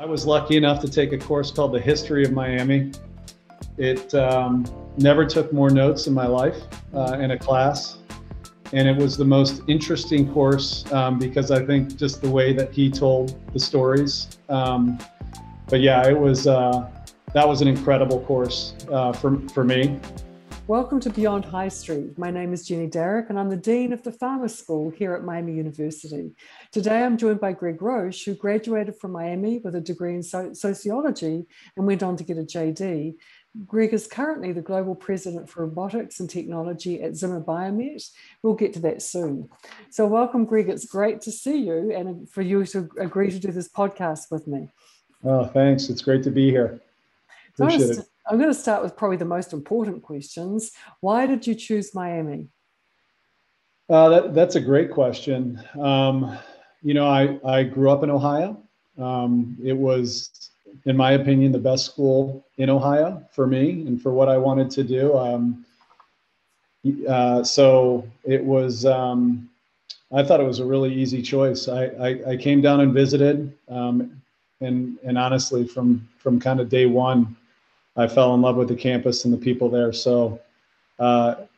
I was lucky enough to take a course called The History of Miami. It never took more notes in my life in a class. And it was the most interesting course because I think just the way that he told the stories. But yeah, it was, that was an incredible course for me. Welcome to Beyond High Street. My name is Jenny Darroch and I'm the Dean of the Farmer School here at Miami University. Today I'm joined by Greg Roche, who graduated from Miami with a degree in sociology and went on to get a JD. Greg is currently the Global President for Robotics and Technology at Zimmer Biomet. We'll get to that soon. So welcome, Greg. It's great to see you and for you to agree to do this podcast with me. Oh, thanks. It's great to be here. Appreciate it. I'm going to start with probably the most important questions. Why did you choose Miami? That's a great question. You know, I grew up in Ohio. It was, in my opinion, the best school in Ohio for me and for what I wanted to do. So it was, I thought it was a really easy choice. I came down and visited and honestly from kind of day one, I fell in love with the campus and the people there. So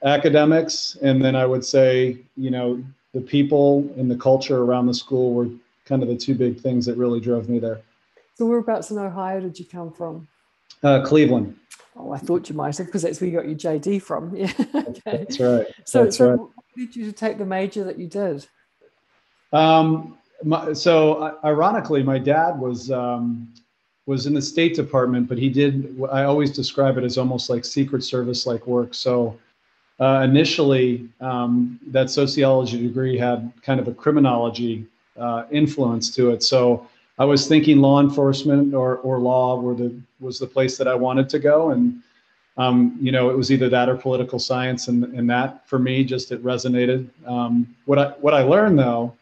academics, and then I would say, you know, the people and the culture around the school were kind of the two big things that really drove me there. So whereabouts in Ohio did you come from? Cleveland. Oh, I thought you might have, because that's where you got your JD from. Yeah. Okay. That's right. So what did you take the major that you did? So ironically, my dad was in the State Department, but he did, I always describe it as almost like Secret Service-like work. So initially, that sociology degree had kind of a criminology influence to it. So I was thinking law enforcement or law was the place that I wanted to go. And, you know, it was either that or political science. And that, for me, just it resonated. What I learned, though,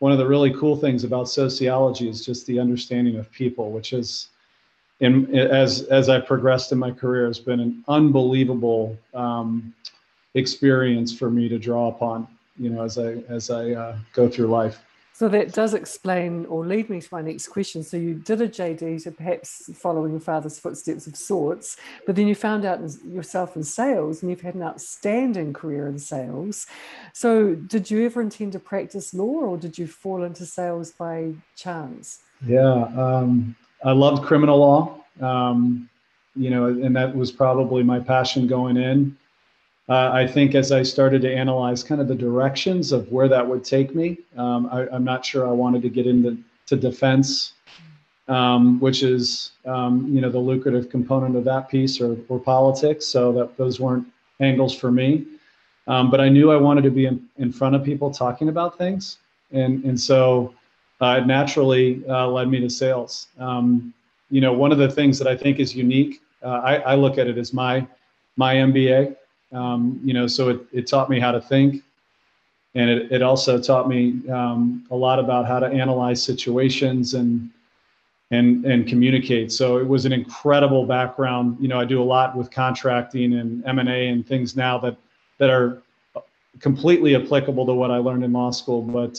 one of the really cool things about sociology is just the understanding of people, which is, as I've progressed in my career, has been an unbelievable experience for me to draw upon, you know, as I go through life. So that does explain or lead me to my next question. So you did a JD to perhaps follow in your father's footsteps of sorts, but then you found out yourself in sales and you've had an outstanding career in sales. So did you ever intend to practice law or did you fall into sales by chance? Yeah, I loved criminal law, you know, and that was probably my passion going in. I think as I started to analyze kind of the directions of where that would take me, I'm not sure I wanted to get into defense, which is, you know, the lucrative component of that piece or politics. So that those weren't angles for me. But I knew I wanted to be in front of people talking about things. And so it naturally led me to sales. You know, one of the things that I think is unique, I look at it as my MBA. You know, so it taught me how to think, and it also taught me a lot about how to analyze situations and communicate. So it was an incredible background. You know, I do a lot with contracting and M&A and things now that are completely applicable to what I learned in law school. But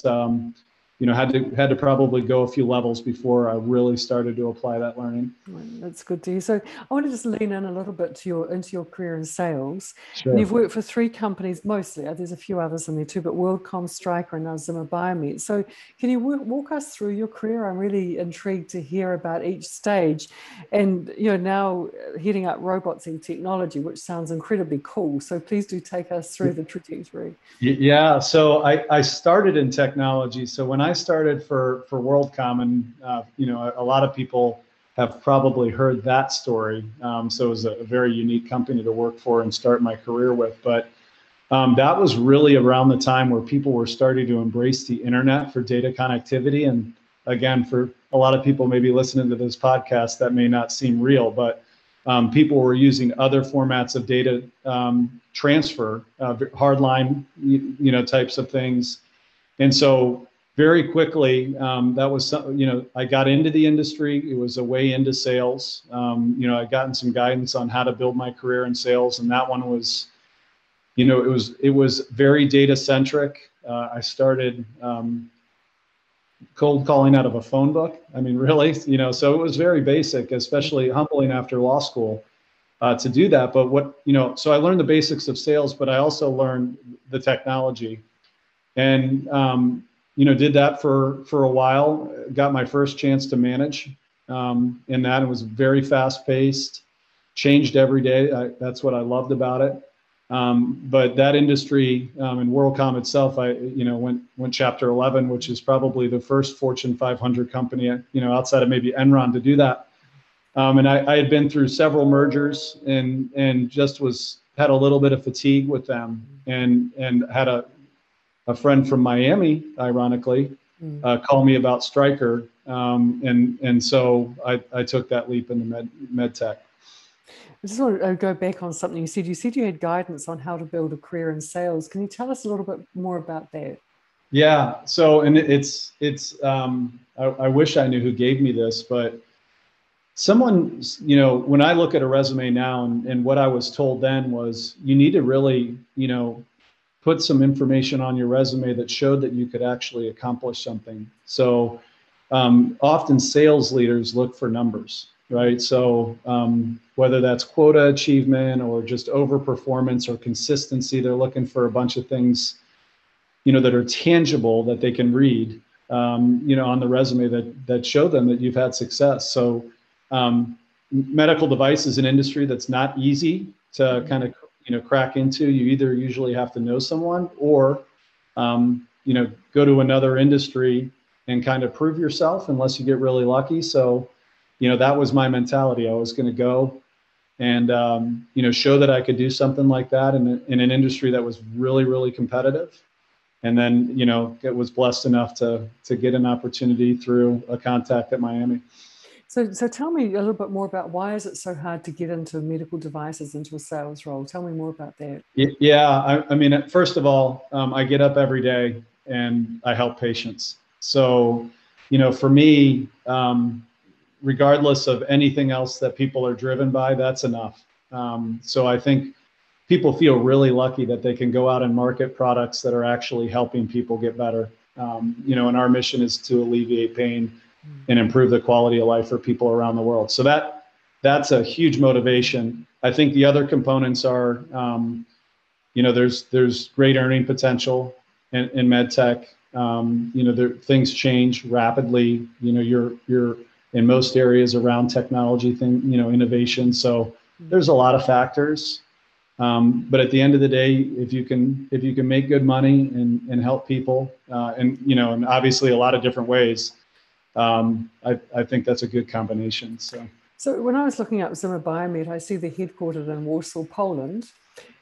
you know, had to probably go a few levels before I really started to apply that learning. That's good to hear. So I want to just lean in a little bit to into your career in sales. Sure. And you've worked for three companies mostly. There's a few others in there too, but WorldCom, Stryker, and now Zimmer Biomet. So can you walk us through your career? I'm really intrigued to hear about each stage, and you know, now heading up robots and technology, which sounds incredibly cool. So please do take us through the trajectory. Yeah. So I started in technology. So when I started for WorldCom, and you know, a lot of people have probably heard that story. So it was a very unique company to work for and start my career with. But that was really around the time where people were starting to embrace the internet for data connectivity. And again, for a lot of people maybe listening to this podcast, that may not seem real, but people were using other formats of data transfer, hardline, you know, types of things. And so very quickly, that was something, you know, I got into the industry. It was a way into sales. You know, I'd gotten some guidance on how to build my career in sales. And that one was, you know, it was very data centric. I started cold calling out of a phone book. I mean, really, you know, so it was very basic, especially humbling after law school to do that. But what, you know, so I learned the basics of sales, but I also learned the technology and, you know, did that for a while, got my first chance to manage in that. It was very fast paced, changed every day. That's what I loved about it. But that industry and WorldCom itself, I, you know, went Chapter 11, which is probably the first Fortune 500 company, you know, outside of maybe Enron to do that. And I had been through several mergers and just had a little bit of fatigue with them, and had a friend from Miami, ironically, call me about Stryker. And so I took that leap into med tech. I just want to go back on something. You said you had guidance on how to build a career in sales. Can you tell us a little bit more about that? Yeah. So, and it's I wish I knew who gave me this, but someone, you know, when I look at a resume now and what I was told then was you need to really, you know, put some information on your resume that showed that you could actually accomplish something. So often sales leaders look for numbers. Right. So whether that's quota achievement or just overperformance or consistency, they're looking for a bunch of things, you know, that are tangible that they can read, you know, on the resume that show them that you've had success. So medical device is an industry that's not easy to kind of, you know, crack into. You either usually have to know someone or, you know, go to another industry and kind of prove yourself unless you get really lucky. So, you know, that was my mentality. I was going to go and, you know, show that I could do something like that in an industry that was really, really competitive. And then, you know, it was blessed enough to get an opportunity through a contact at Miami. So tell me a little bit more about why is it so hard to get into medical devices, into a sales role? Tell me more about that. Yeah. I mean, first of all, I get up every day and I help patients. So, you know, for me, regardless of anything else that people are driven by, that's enough. So I think people feel really lucky that they can go out and market products that are actually helping people get better. You know, and our mission is to alleviate pain and improve the quality of life for people around the world. So that's a huge motivation. I think the other components are, you know, there's great earning potential in med tech. You know, things change rapidly. You know, you're in most areas around technology you know, innovation. So there's a lot of factors. But at the end of the day, if you can make good money and help people, and, you know, and obviously a lot of different ways, I think that's a good combination. So when I was looking up Zimmer Biomet, I see they're headquartered in Warsaw, Poland.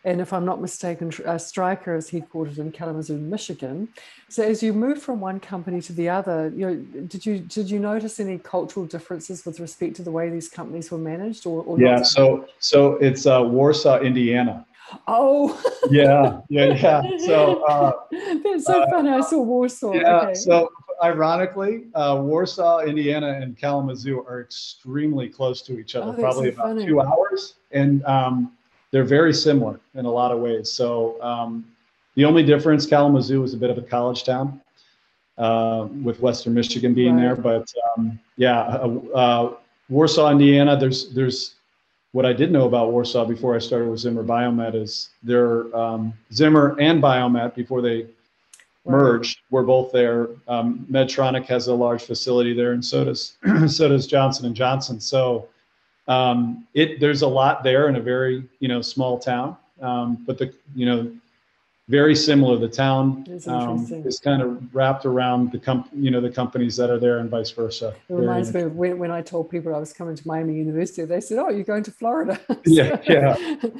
And if I'm not mistaken, Stryker is headquartered in Kalamazoo, Michigan. So as you move from one company to the other, you know, did you notice any cultural differences with respect to the way these companies were managed? Or yeah, not? So it's Warsaw, Indiana. Oh. Yeah. So that's so funny. I saw Warsaw. Yeah. Okay. So ironically, Warsaw, Indiana, and Kalamazoo are extremely close to each other. Probably so about 2 hours, and they're very similar in a lot of ways. So the only difference, Kalamazoo was a bit of a college town with Western Michigan being right there. But Warsaw, Indiana, there's what I did know about Warsaw before I started with Zimmer Biomet is their Zimmer and Biomet before they merged were both there. Medtronic has a large facility there, and so does Johnson & Johnson. So there's a lot there in a very, you know, small town, but the, you know, very similar. The town is kind of wrapped around the companies that are there and vice versa. It reminds me of when I told people I was coming to Miami University, they said, "Oh, you're going to Florida." So, yeah.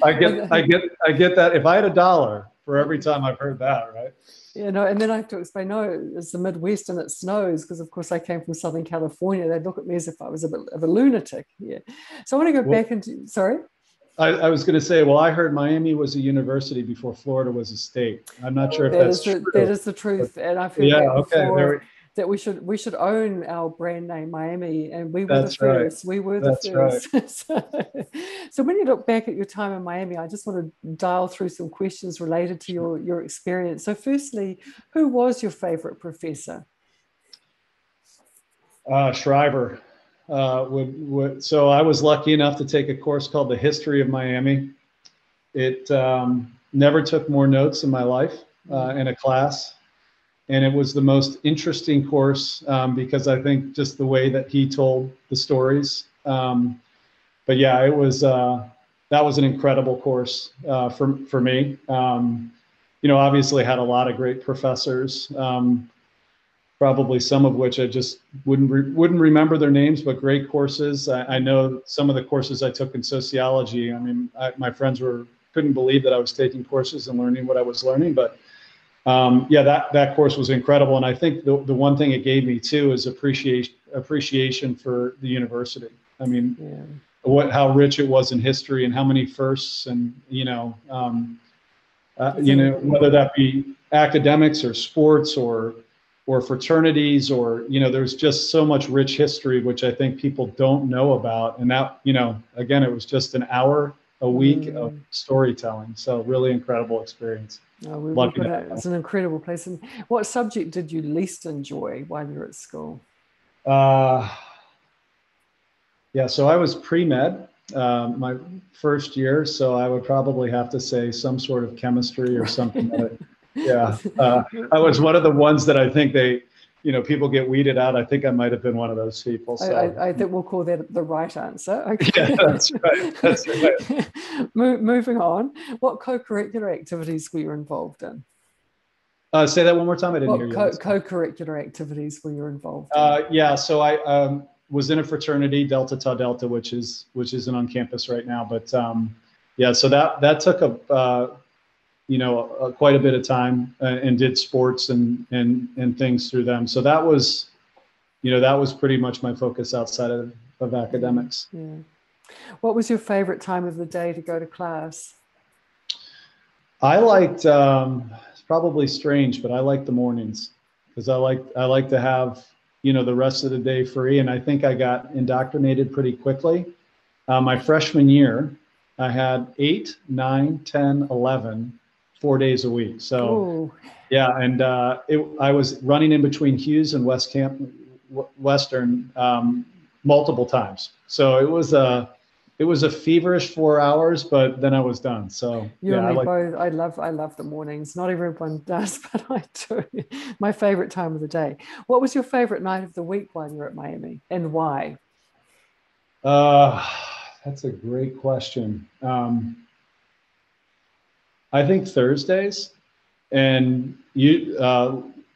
I get that. If I had $1 for every time I've heard that, right? You know, and then I have to explain, no, it's the Midwest and it snows, because of course I came from Southern California. They'd look at me as if I was a bit of a lunatic. Yeah. So I want to go back into, sorry? I was going to say, well, I heard Miami was a university before Florida was a state. I'm not sure if that's true. That is the truth. But, and I've heard that we should own our brand name Miami, and we were the first. Right. So when you look back at your time in Miami, I just want to dial through some questions related to your experience. So firstly, who was your favorite professor? Shriver. So I was lucky enough to take a course called The History of Miami. It never took more notes in my life in a class. And it was the most interesting course because I think just the way that he told the stories. But yeah, it was, that was an incredible course for me. You know, obviously had a lot of great professors, probably some of which I just wouldn't remember their names, but great courses. I know some of the courses I took in sociology. I mean, my friends couldn't believe that I was taking courses and learning what I was learning, but yeah, that course was incredible. And I think the one thing it gave me too is appreciation for the university. I mean, yeah. How rich it was in history and how many firsts, and you know, whether that be academics or sports or fraternities, or you know, there's just so much rich history which I think people don't know about. And that, you know, again, it was just an hour a week of storytelling. So really incredible experience. Oh, it's an incredible place. And what subject did you least enjoy while you were at school? Yeah, so I was pre-med my first year, so I would probably have to say some sort of chemistry or something. Yeah, I was one of the ones that I think they, you know, people get weeded out. I think I might have been one of those people. So I think we'll call that the right answer. Okay. Yeah, that's right. That's right. Moving on, what co-curricular activities were you involved in? Say that one more time. I didn't hear you. What co-curricular activities were you involved in? Yeah, so I was in a fraternity, Delta Tau Delta, which isn't on campus right now. But yeah, so that took a you know, quite a bit of time, and did sports and things through them. So that was, you know, that was pretty much my focus outside of academics. Yeah. What was your favorite time of the day to go to class? I liked, it's probably strange, but I liked the mornings, because I like to have, you know, the rest of the day free. And I think I got indoctrinated pretty quickly. My freshman year, I had 8, 9, 10, 11 4 days a week. So, ooh. Yeah, and I was running in between Hughes and Western multiple times. So it was a feverish 4 hours, but then I was done. So you yeah, and me both. I love the mornings. Not everyone does, but I do. My favorite time of the day. What was your favorite night of the week while you were at Miami, and why? That's a great question. I think Thursdays, and you,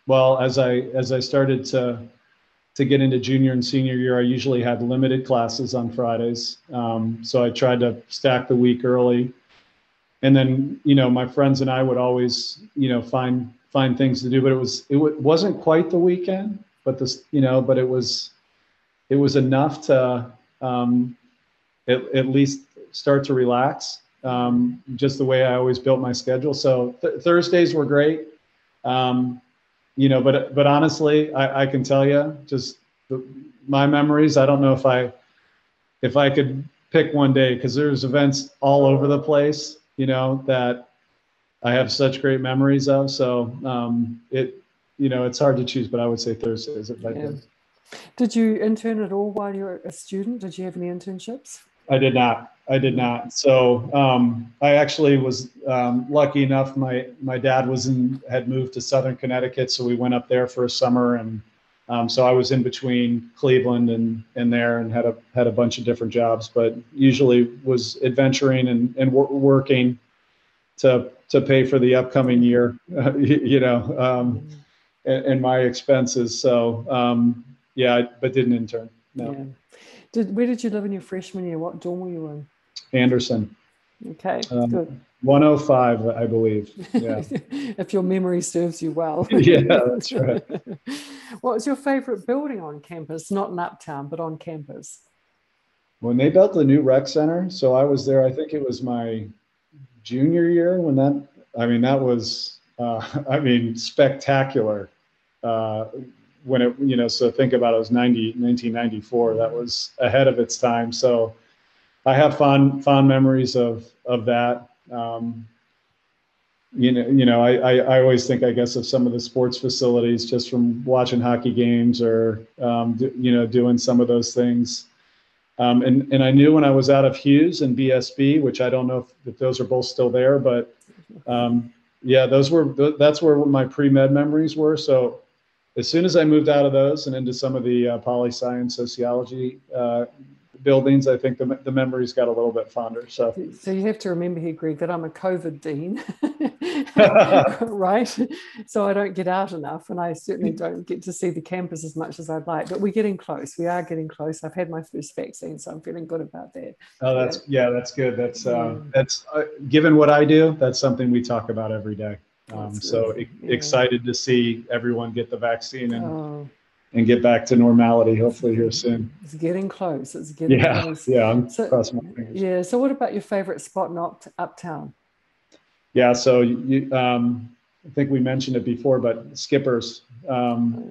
well, as I started to get into junior and senior year, I usually had limited classes on Fridays. So I tried to stack the week early, and then, you know, my friends and I would always, you know, find things to do, but it wasn't quite the weekend, but this, you know, but it was enough to, at least start to relax, just the way I always built my schedule. So Thursdays were great, you know, but honestly, I can tell you just my memories. I don't know if I could pick one day, because there's events all over the place, you know, that I have such great memories of. So you know, it's hard to choose, but I would say Thursdays if I could. Did you intern at all while you were a student? Did you have any internships? I did not. So I actually was lucky enough. My dad had moved to Southern Connecticut, so we went up there for a summer, and so I was in between Cleveland and there, and had a bunch of different jobs, but usually was adventuring and working to pay for the upcoming year, you know, and my expenses. So yeah, but didn't intern. No. Yeah. Where did you live in your freshman year? What dorm were you in? Anderson. Okay, good. 105, I believe. Yeah. If your memory serves you well. Yeah, that's right. What was your favorite building on campus? Not in Uptown, but on campus. When they built the new rec center, so I was there, I think it was my junior year when that, I mean, that was, I mean, spectacular. When it, you know, so think about it, it was 1994. That was ahead of its time. So I have fond memories of that. I always think, I guess, of some of the sports facilities just from watching hockey games or, doing some of those things. And I knew when I was out of Hughes and BSB, which I don't know if those are both still there, but that's where my pre-med memories were. So as soon as I moved out of those and into some of the poli-science sociology buildings, I think the memories got a little bit fonder. So you have to remember here, Greg, that I'm a COVID dean, right? So I don't get out enough, and I certainly don't get to see the campus as much as I'd like, but we're getting close. We are getting close. I've had my first vaccine, so I'm feeling good about that. Oh, that's good. That's given what I do, that's something we talk about every day. Excited to see everyone get the vaccine and get back to normality, hopefully here soon. It's getting close. It's getting close. Yeah, I'm crossing my fingers. Yeah. So what about your favorite spot in Uptown? Yeah, so I think we mentioned it before, but Skippers.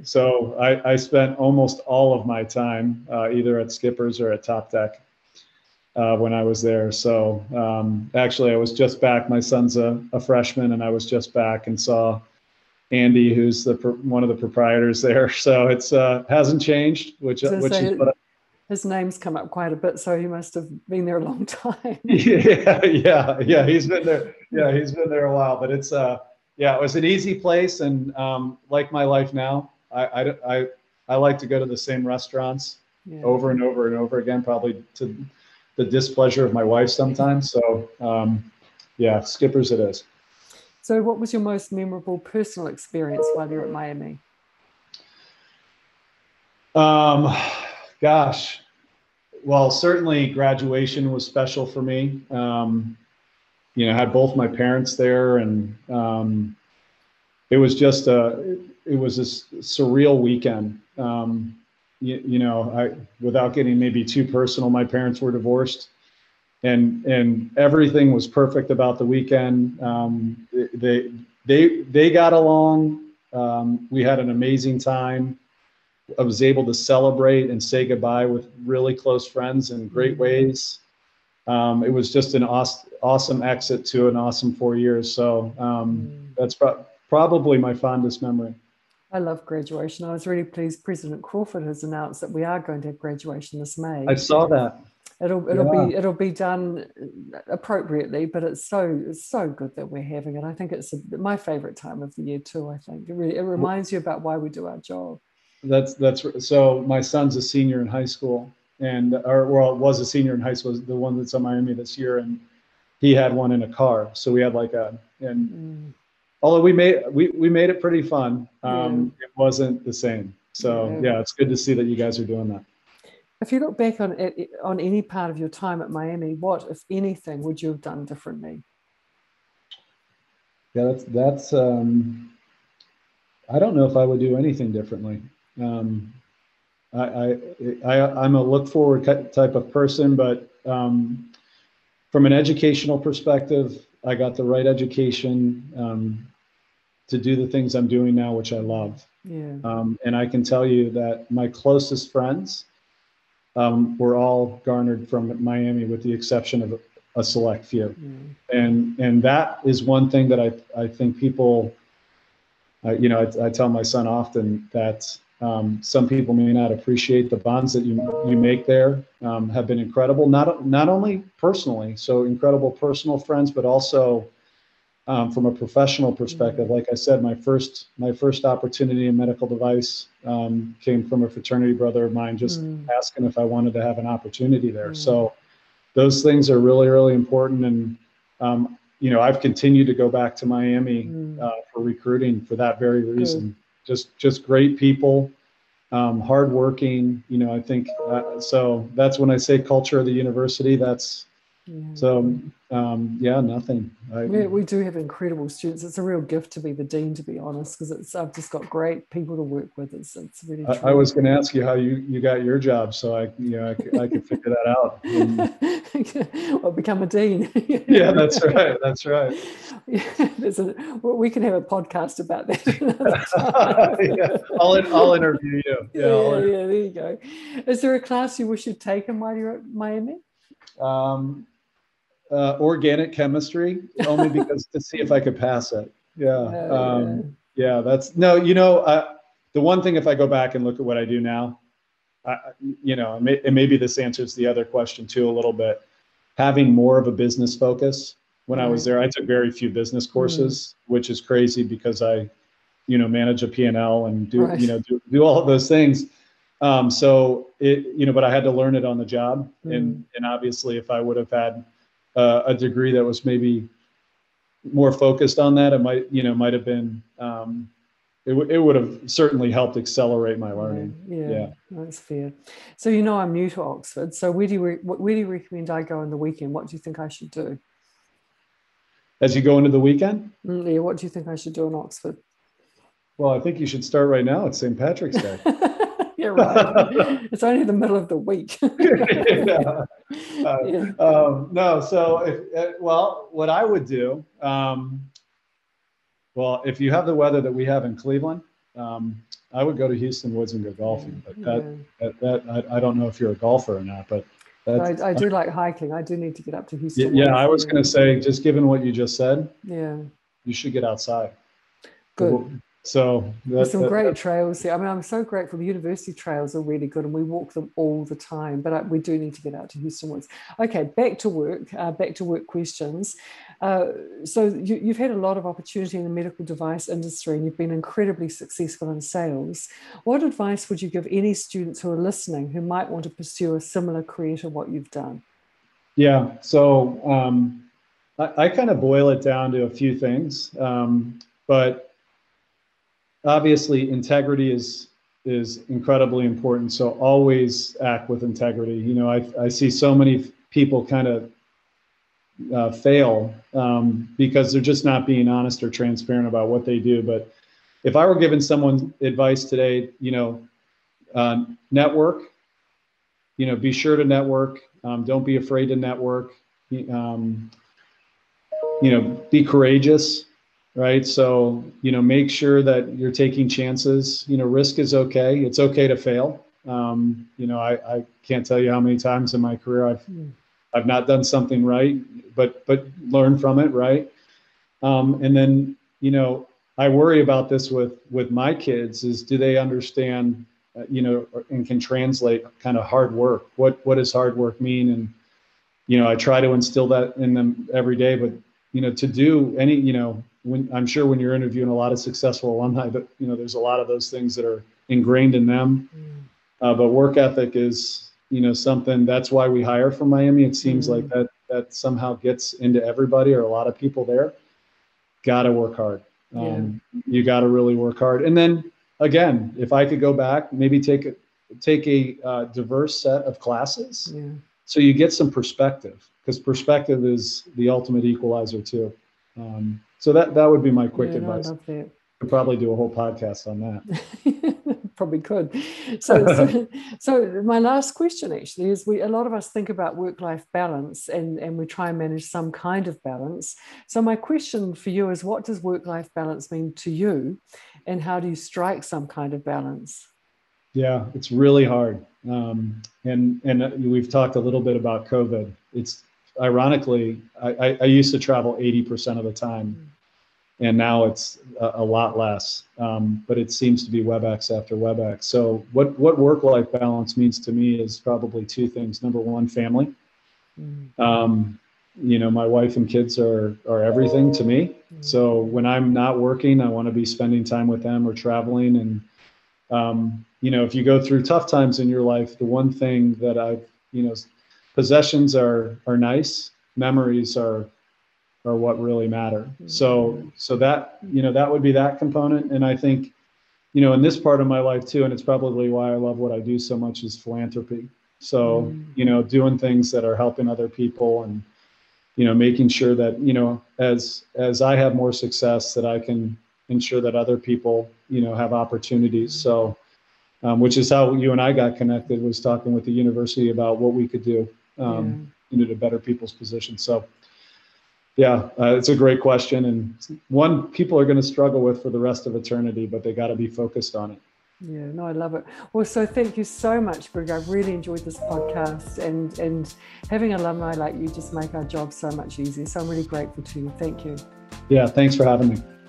So I spent almost all of my time either at Skippers or at Top Deck when I was there. So actually, I was just back. My son's a freshman, and I was just back and saw Andy, who's one of the proprietors there. So it's hasn't changed, which is what his name's come up quite a bit, so he must have been there a long time. Yeah. He's been there. Yeah, he's been there a while. But it's it was an easy place, and like my life now, I like to go to the same restaurants over and over and over again, probably to the displeasure of my wife sometimes. So Skippers it is. So what was your most memorable personal experience while you were at Miami? Gosh, well, certainly graduation was special for me. I had both my parents there, and it was just a surreal weekend. Without getting maybe too personal, my parents were divorced, and everything was perfect about the weekend. They got along. We had an amazing time. I was able to celebrate and say goodbye with really close friends in great ways. It was just an awesome exit to an awesome 4 years. So that's probably my fondest memory. I love graduation. I was really pleased. President Crawford has announced that we are going to have graduation this May. I saw that. It'll be done appropriately, but it's so good that we're having it. I think it's my favorite time of the year too. I think it reminds you about why we do our job. That's so. My son's a senior in high school, was a senior in high school. The one that's on Miami this year, and he had one in a car. So we had although we made it pretty fun, it wasn't the same. So it's good to see that you guys are doing that. If you look back on any part of your time at Miami, what, if anything, would you have done differently? Yeah, I don't know if I would do anything differently. I'm a look forward type of person, but from an educational perspective, I got the right education to do the things I'm doing now, which I love. Yeah. And I can tell you that my closest friends were all garnered from Miami, with the exception of a select few. Yeah. And that is one thing that I think people, I tell my son often that some people may not appreciate the bonds that you make there. Have been incredible, not only personally, so incredible personal friends, but also from a professional perspective. Mm-hmm. Like I said, my first opportunity in medical device came from a fraternity brother of mine just asking if I wanted to have an opportunity there. Mm-hmm. So those things are really, really important. And I've continued to go back to Miami for recruiting for that very reason. Good. Just great people, hardworking. I think so. That's when I say culture of the university. That's nothing. We do have incredible students. It's a real gift to be the dean, to be honest, because I've just got great people to work with. It's really. I was going to ask you how you got your job, so I could figure that out. Well, become a dean. Yeah, that's right. That's right. We can have a podcast about that another time. I'll interview you. Yeah. There you go. Is there a class you wish you'd taken while you're at Miami? organic chemistry, only because to see if I could pass it. Yeah. Yeah, that's no, you know, the one thing, if I go back and look at what I do now, you know, and maybe this answers the other question too, a little bit, having more of a business focus. When I was there, I took very few business courses, which is crazy because I, you know, manage a P&L and do, you know, do all of those things. So it, you know, but I had to learn it on the job. And obviously if I would have had a degree that was maybe more focused on that, it might, you know, might've been, it would have certainly helped accelerate my learning. Yeah, that's fair. So, you know, I'm new to Oxford. So where do you recommend I go on the weekend? What do you think I should do? As you go into the weekend? Yeah, what do you think I should do in Oxford? Well, I think you should start right now. It's St. Patrick's Day. Yeah, right. It's only the middle of the week. No, so, well, what I would do, well, if you have the weather that we have in Cleveland, I would go to Houston Woods and go golfing. But I don't know if you're a golfer or not, but that's, I do like hiking. I do need to get up to Houston. Yeah, I was going to say, just given what you just said, you should get outside. Good. So there's some great trails here. I mean, I'm so grateful. The university trails are really good and we walk them all the time, but we do need to get out to Houston Woods. Okay, back to work questions. So you've had a lot of opportunity in the medical device industry and you've been incredibly successful in sales. What advice would you give any students who are listening who might want to pursue a similar career to what you've done? Yeah, so I kind of boil it down to a few things, but obviously, integrity is incredibly important. So always act with integrity. You know, I see so many people kind of fail because they're just not being honest or transparent about what they do. But if I were giving someone advice today, you know, network. You know, be sure to network. Don't be afraid to network. You know, be courageous. Right. So, you know, make sure that you're taking chances. You know, risk is okay. It's okay to fail. You know, I can't tell you how many times in my career I've not done something right, but learn from it. Right. And then, you know, I worry about this with my kids is, do they understand, you know, and can translate kind of hard work? What does hard work mean? And, you know, I try to instill that in them every day, but, you know, to do any, you know, I'm sure when you're interviewing a lot of successful alumni, but you know, there's a lot of those things that are ingrained in them. But work ethic is, you know, something that's why we hire from Miami. It seems like that somehow gets into everybody or a lot of people there. Gotta work hard. You gotta really work hard. And then again, if I could go back, maybe take a diverse set of classes. So you get some perspective, because perspective is the ultimate equalizer too. So that would be my quick advice. I love that. Could probably do a whole podcast on that. Probably could. So my last question actually is, a lot of us think about work-life balance and we try and manage some kind of balance. So my question for you is, what does work-life balance mean to you and how do you strike some kind of balance? Yeah, it's really hard. And we've talked a little bit about COVID. It's ironically, I used to travel 80% of the time, and now it's a lot less, but it seems to be WebEx after WebEx. So what work-life balance means to me is probably two things. Number one, family. You know, my wife and kids are everything to me. So when I'm not working, I want to be spending time with them or traveling. And, you know, if you go through tough times in your life, the one thing that I've, you know, possessions are nice. Memories are what really matter. So that, you know, that would be that component. And I think, you know, in this part of my life too, and it's probably why I love what I do so much, is philanthropy. So, you know, doing things that are helping other people and, you know, making sure that, you know, as I have more success, that I can ensure that other people, you know, have opportunities. So, which is how you and I got connected, was talking with the university about what we could do. You know, to better people's position. So yeah, it's a great question. And one people are going to struggle with for the rest of eternity, but they got to be focused on it. Yeah, no, I love it. Well, so thank you so much, Greg. I really enjoyed this podcast, and having alumni like you just make our job so much easier. So I'm really grateful to you. Thank you. Yeah, thanks for having me.